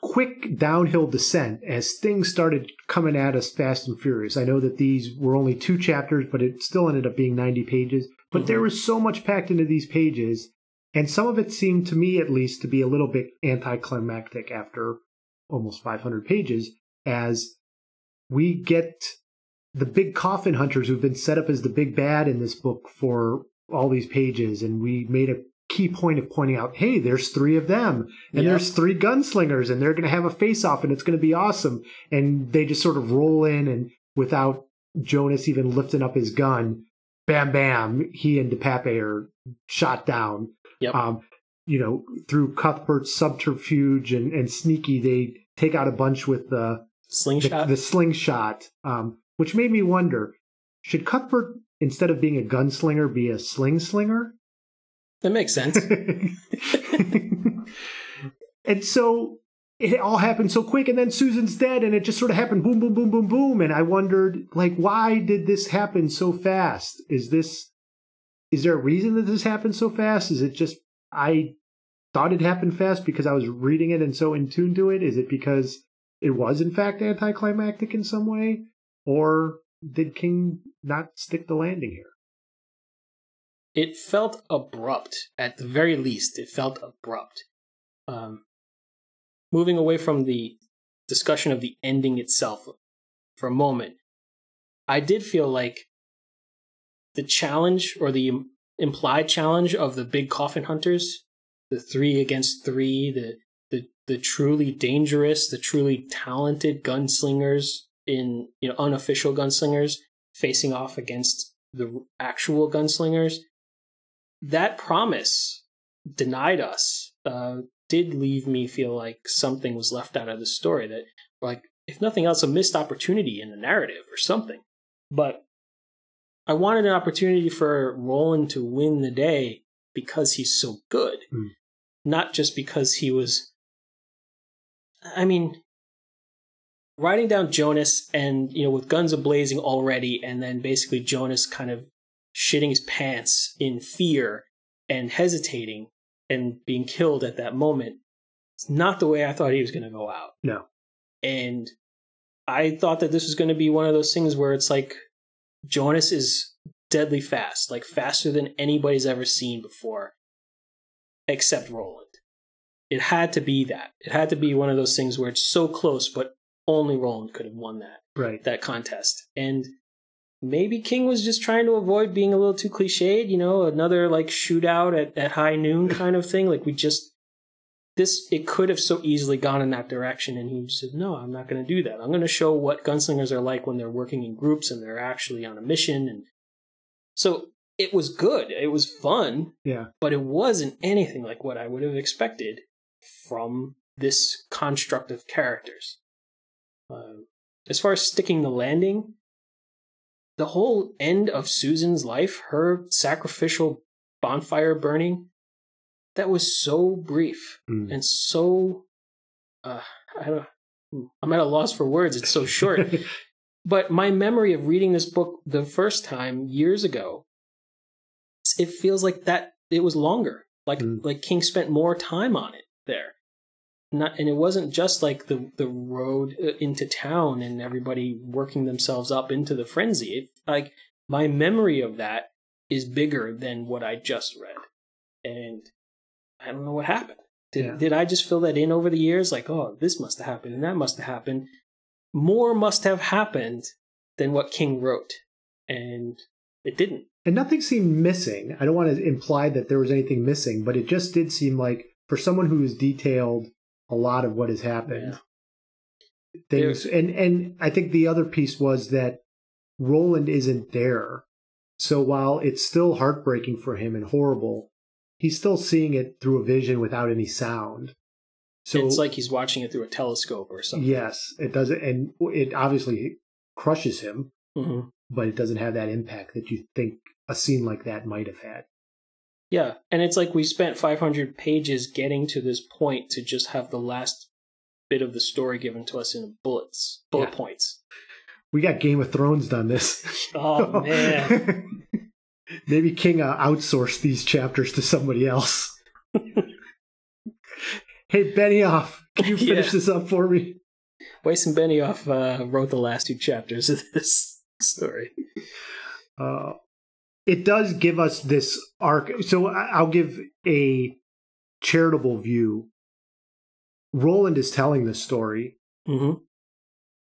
quick downhill descent as things started coming at us fast and furious. I know that these were only 2 chapters, but it still ended up being 90 pages. But there was so much packed into these pages, and some of it seemed to me at least to be a little bit anticlimactic after almost 500 pages, as we get the big coffin hunters who've been set up as the big bad in this book for all these pages, and we made a key point of pointing out, hey, there's 3 of them, and there's 3 gunslingers, and they're going to have a face-off, and it's going to be awesome. And they just sort of roll in, and without Jonas even lifting up his gun, bam, bam, he and DePape are shot down. Yep. Through Cuthbert's subterfuge and sneaky, they take out a bunch with the slingshot, which made me wonder, should Cuthbert, instead of being a gunslinger, be a slinger? That makes sense. And so it all happened so quick, and then Susan's dead, and it just sort of happened boom, boom, boom, boom, boom. And I wondered, like, why did this happen so fast? Is there a reason that this happened so fast? Is it just I thought it happened fast because I was reading it and so in tune to it? Is it because it was, in fact, anticlimactic in some way? Or did King not stick the landing here? It felt abrupt. At the very least, it felt abrupt. Moving away from the discussion of the ending itself for a moment, I did feel like the challenge, or the implied challenge of the big coffin hunters, the 3 against 3, the truly dangerous, the truly talented gunslingers in unofficial gunslingers facing off against the actual gunslingers. That promise denied us did leave me feel like something was left out of the story, that, like, if nothing else, a missed opportunity in the narrative or something. But I wanted an opportunity for Roland to win the day because he's so good, not just because he was. I mean, riding down Jonas and, with guns ablazing already, and then basically Jonas kind of shitting his pants in fear and hesitating and being killed at that moment. It's not the way I thought he was going to go out. No. And I thought that this was going to be one of those things where it's like Jonas is deadly fast, like faster than anybody's ever seen before, except Roland. It had to be that. It had to be one of those things where it's so close, but Only Roland could have won that, right, that contest. And maybe King was just trying to avoid being a little too cliched, you know, another like shootout at high noon kind of thing. Like, we just, this, it could have so easily gone in that direction. And he said, no, I'm not going to do that. I'm going to show what gunslingers are like when they're working in groups and they're actually on a mission. And so it was good. It was fun. Yeah. But it wasn't anything like what I would have expected from this construct of characters. As far as sticking the landing, the whole end of Susan's life, her sacrificial bonfire burning, that was so brief and so, I'm at a loss for words. It's so short. But my memory of reading this book the first time years ago, it feels like that it was longer. Like King spent more time on it there. And it wasn't just like the road into town and everybody working themselves up into the frenzy. It, like, my memory of that is bigger than what I just read. And I don't know what happened. Did I just fill that in over the years? Like, oh, this must have happened and that must have happened. More must have happened than what King wrote. And it didn't. And nothing seemed missing. I don't want to imply that there was anything missing, but it just did seem like, for someone who is detailed a lot of what has happened. Yeah. Things, and I think the other piece was that Roland isn't there. So while it's still heartbreaking for him and horrible, he's still seeing it through a vision without any sound. So it's like he's watching it through a telescope or something. Yes, it does. And it obviously crushes him, but it doesn't have that impact that you think a scene like that might have had. Yeah, and it's like we spent 500 pages getting to this point to just have the last bit of the story given to us in bullet points. We got Game of Thrones done this. Oh, man. Maybe King outsourced these chapters to somebody else. Hey, Benioff, can you finish this up for me? Weiss and Benioff wrote the last two chapters of this story. It does give us this arc. So I'll give a charitable view. Roland is telling this story. Mm-hmm.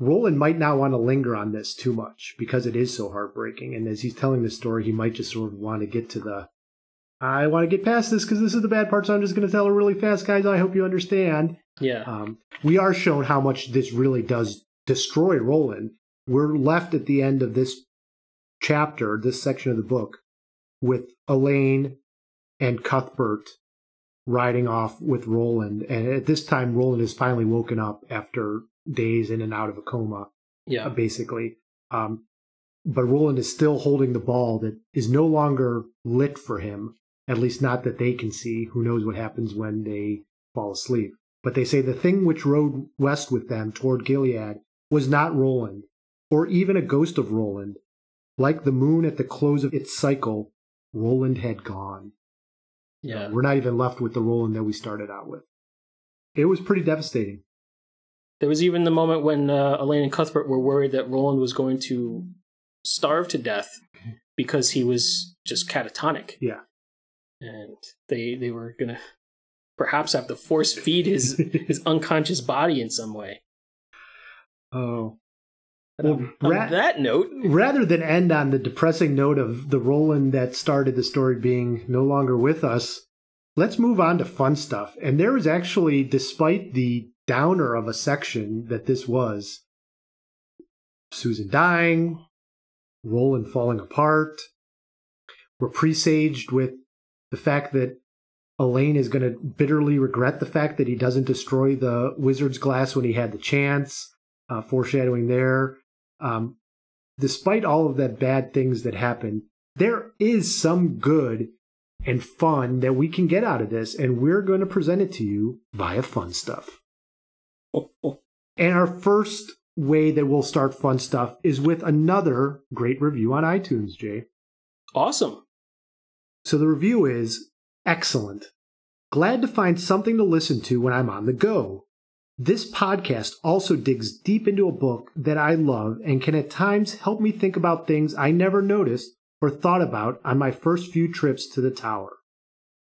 Roland might not want to linger on this too much because it is so heartbreaking. And as he's telling this story, he might just sort of want to get to the, I want to get past this because this is the bad part, so I'm just going to tell it really fast, guys. I hope you understand. Yeah. We are shown how much this really does destroy Roland. We're left at the end of this chapter, this section of the book, with Elaine and Cuthbert riding off with Roland. And at this time, Roland has finally woken up after days in and out of a coma, basically. But Roland is still holding the ball that is no longer lit for him, at least not that they can see. Who knows what happens when they fall asleep. But they say the thing which rode west with them toward Gilead was not Roland, or even a ghost of Roland. Like the moon at the close of its cycle, Roland had gone. Yeah. We're not even left with the Roland that we started out with. It was pretty devastating. There was even the moment when Elaine and Cuthbert were worried that Roland was going to starve to death because he was just catatonic. Yeah. And they were going to perhaps have to force feed his, his unconscious body in some way. Oh. Well, on that note, rather than end on the depressing note of the Roland that started the story being no longer with us, let's move on to fun stuff. And there was actually, despite the downer of a section that this was, Susan dying, Roland falling apart, we're presaged with the fact that Elaine is going to bitterly regret the fact that he doesn't destroy the wizard's glass when he had the chance, foreshadowing there. Despite all of that bad things that happen, there is some good and fun that we can get out of this, and we're going to present it to you via fun stuff. And our first way that we'll start fun stuff is with another great review on iTunes, Jay. Awesome. So the review is, excellent. Glad to find something to listen to when I'm on the go. This podcast also digs deep into a book that I love and can at times help me think about things I never noticed or thought about on my first few trips to the tower.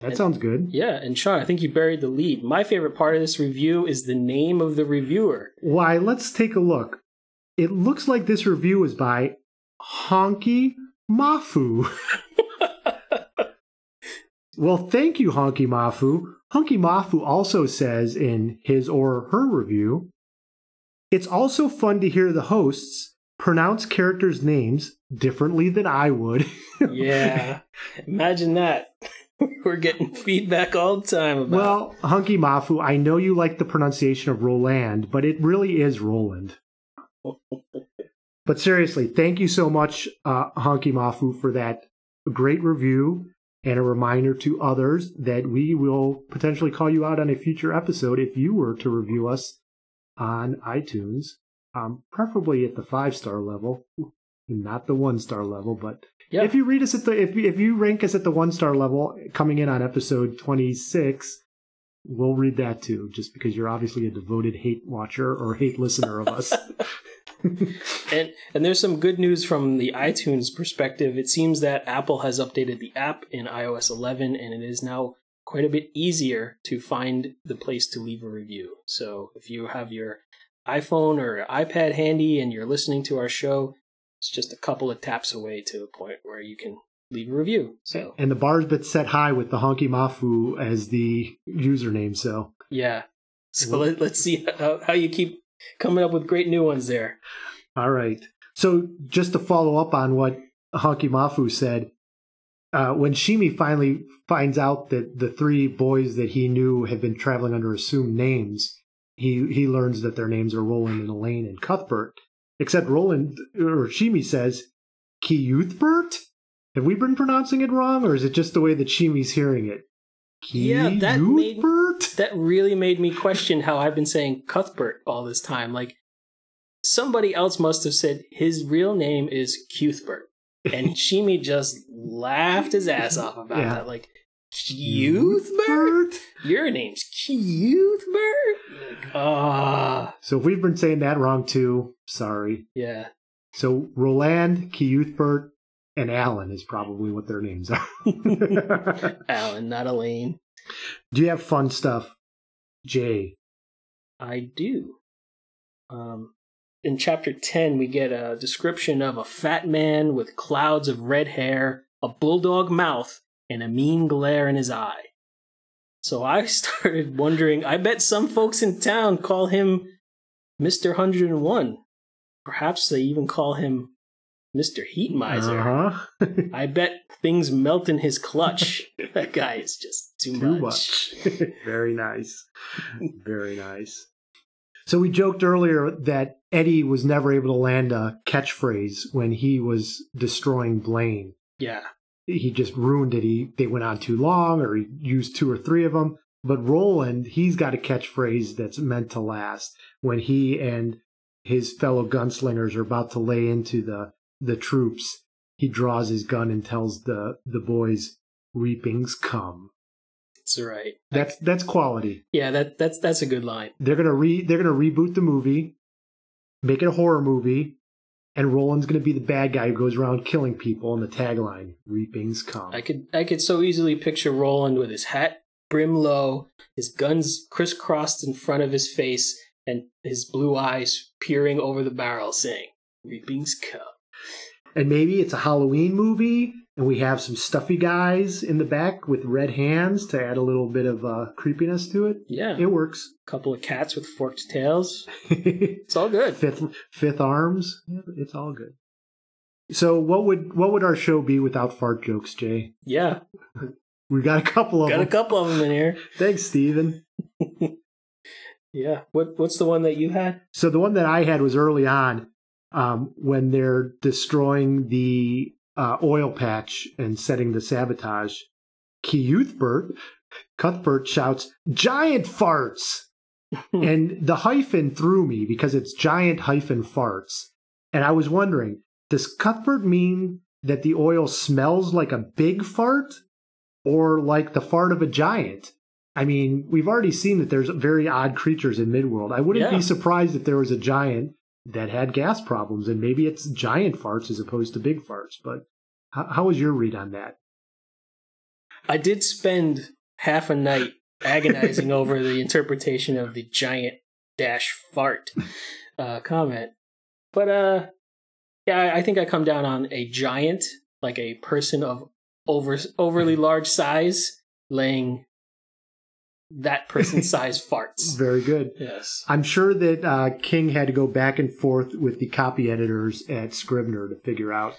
That sounds good. Yeah, and Sean, I think you buried the lead. My favorite part of this review is the name of the reviewer. Why, let's take a look. It looks like this review is by Honky Mafu. Well, thank you, Honky Mafu. Honky Mafu also says in his or her review, it's also fun to hear the hosts pronounce characters' names differently than I would. Yeah, imagine that. We're getting feedback all the time about. Well, Honky Mafu, I know you like the pronunciation of Roland, but it really is Roland. But seriously, thank you so much, Honky Mafu, for that great review and a reminder to others that we will potentially call you out on a future episode if you were to review us on iTunes, preferably at the 5-star level, not the 1-star level, but... Yeah. If you read us at the if you rank us at the 1-star level coming in on episode 26, we'll read that too, just because you're obviously a devoted hate watcher or hate listener of us. And there's some good news from the iTunes perspective. It seems that Apple has updated the app in iOS 11, and it is now quite a bit easier to find the place to leave a review. So if you have your iPhone or iPad handy and you're listening to our show, it's just a couple of taps away to the point where you can leave a review. So, and the bar's been set high with the Honky Mafu as the username. So yeah, so let's see how you keep coming up with great new ones there. All right. So just to follow up on what Honky Mafu said, when Sheemie finally finds out that the three boys that he knew had been traveling under assumed names, he learns that their names are Roland and Elaine and Cuthbert. Except Roland, or Sheemie says, Cuthbert? Have we been pronouncing it wrong, or is it just the way that Sheemie's hearing it? Yeah, that really made me question how I've been saying Cuthbert all this time. Like, somebody else must have said his real name is Cuthbert. And Sheemie just laughed his ass off about that. Like, Cuthbert? Your name's Cuthbert? So if we've been saying that wrong too, sorry. Yeah. So Roland, Cuthbert, and Alan is probably what their names are. Alan, not Elaine. Do you have fun stuff, Jay? I do. In chapter 10, we get a description of a fat man with clouds of red hair, a bulldog mouth, and a mean glare in his eye. So I started wondering, I bet some folks in town call him Mr. 101. Perhaps they even call him Mr. Heat Miser. Uh-huh. I bet things melt in his clutch. That guy is just too much. Very nice. Very nice. So we joked earlier that Eddie was never able to land a catchphrase when he was destroying Blaine. Yeah. He just ruined it. They went on too long, or he used two or three of them. But Roland, he's got a catchphrase that's meant to last. When he and his fellow gunslingers are about to lay into the troops, he draws his gun and tells the boys, "Reapings come." That's right. That's quality. Yeah, that's a good line. They're gonna reboot the movie, make it a horror movie. And Roland's going to be the bad guy who goes around killing people, and the tagline, "Reapings come." I could so easily picture Roland with his hat brim low, his guns crisscrossed in front of his face, and his blue eyes peering over the barrel saying, "Reapings come." And maybe it's a Halloween movie, and we have some stuffy guys in the back with red hands to add a little bit of creepiness to it. Yeah. It works. A couple of cats with forked tails. It's all good. Fifth arms. Yeah, it's all good. So what would our show be without fart jokes, Jay? Yeah. We've got a couple of them. Got a couple of them in here. Thanks, Steven. Yeah. What's the one that you had? So the one that I had was early on when they're destroying the... oil patch and setting the sabotage, Cuthbert shouts, "Giant farts!" And the hyphen threw me because it's giant hyphen farts. And I was wondering, does Cuthbert mean that the oil smells like a big fart or like the fart of a giant? I mean, we've already seen that there's very odd creatures in Midworld. I wouldn't be surprised if there was a giant that had gas problems, and maybe it's giant farts as opposed to big farts. But how was your read on that? I did spend half a night agonizing over the interpretation of the giant dash fart comment. But yeah, I think I come down on a giant, like a person of overly large size laying that person's size farts. Very good. Yes. I'm sure that King had to go back and forth with the copy editors at Scribner to figure out,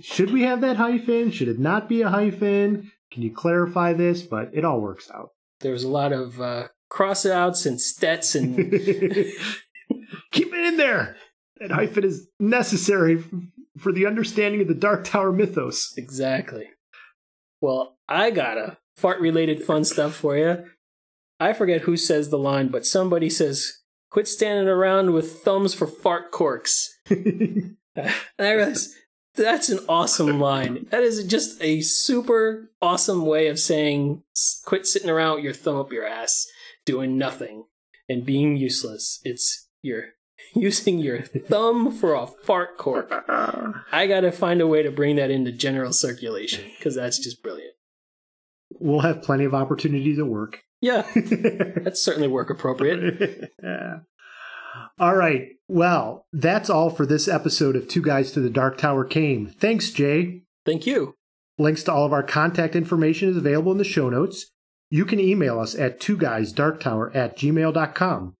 should we have that hyphen? Should it not be a hyphen? Can you clarify this? But it all works out. There was a lot of cross-outs and stets and... Keep it in there! That hyphen is necessary for the understanding of the Dark Tower mythos. Exactly. Well, I got a fart-related fun stuff for you. I forget who says the line, but somebody says, "Quit standing around with thumbs for fart corks." And I realized, that's an awesome line. That is just a super awesome way of saying, quit sitting around with your thumb up your ass, doing nothing, and being useless. It's you're using your thumb for a fart cork. I gotta find a way to bring that into general circulation, because that's just brilliant. We'll have plenty of opportunities at work. Yeah, that's certainly work appropriate. Yeah. All right. Well, that's all for this episode of Two Guys to the Dark Tower Came. Thanks, Jay. Thank you. Links to all of our contact information is available in the show notes. You can email us at twoguysdarktower@gmail.com.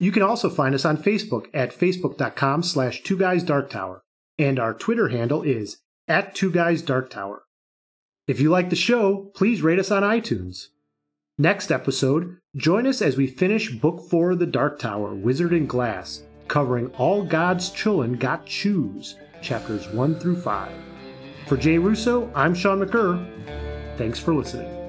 You can also find us on Facebook at facebook.com/twoguysdarktower. And our Twitter handle is @twoguysdarktower. If you like the show, please rate us on iTunes. Next episode, join us as we finish Book 4 of The Dark Tower, Wizard and Glass, covering All God's Chillin' Got Choose, Chapters 1 through 5. For Jay Russo, I'm Sean McGurr. Thanks for listening.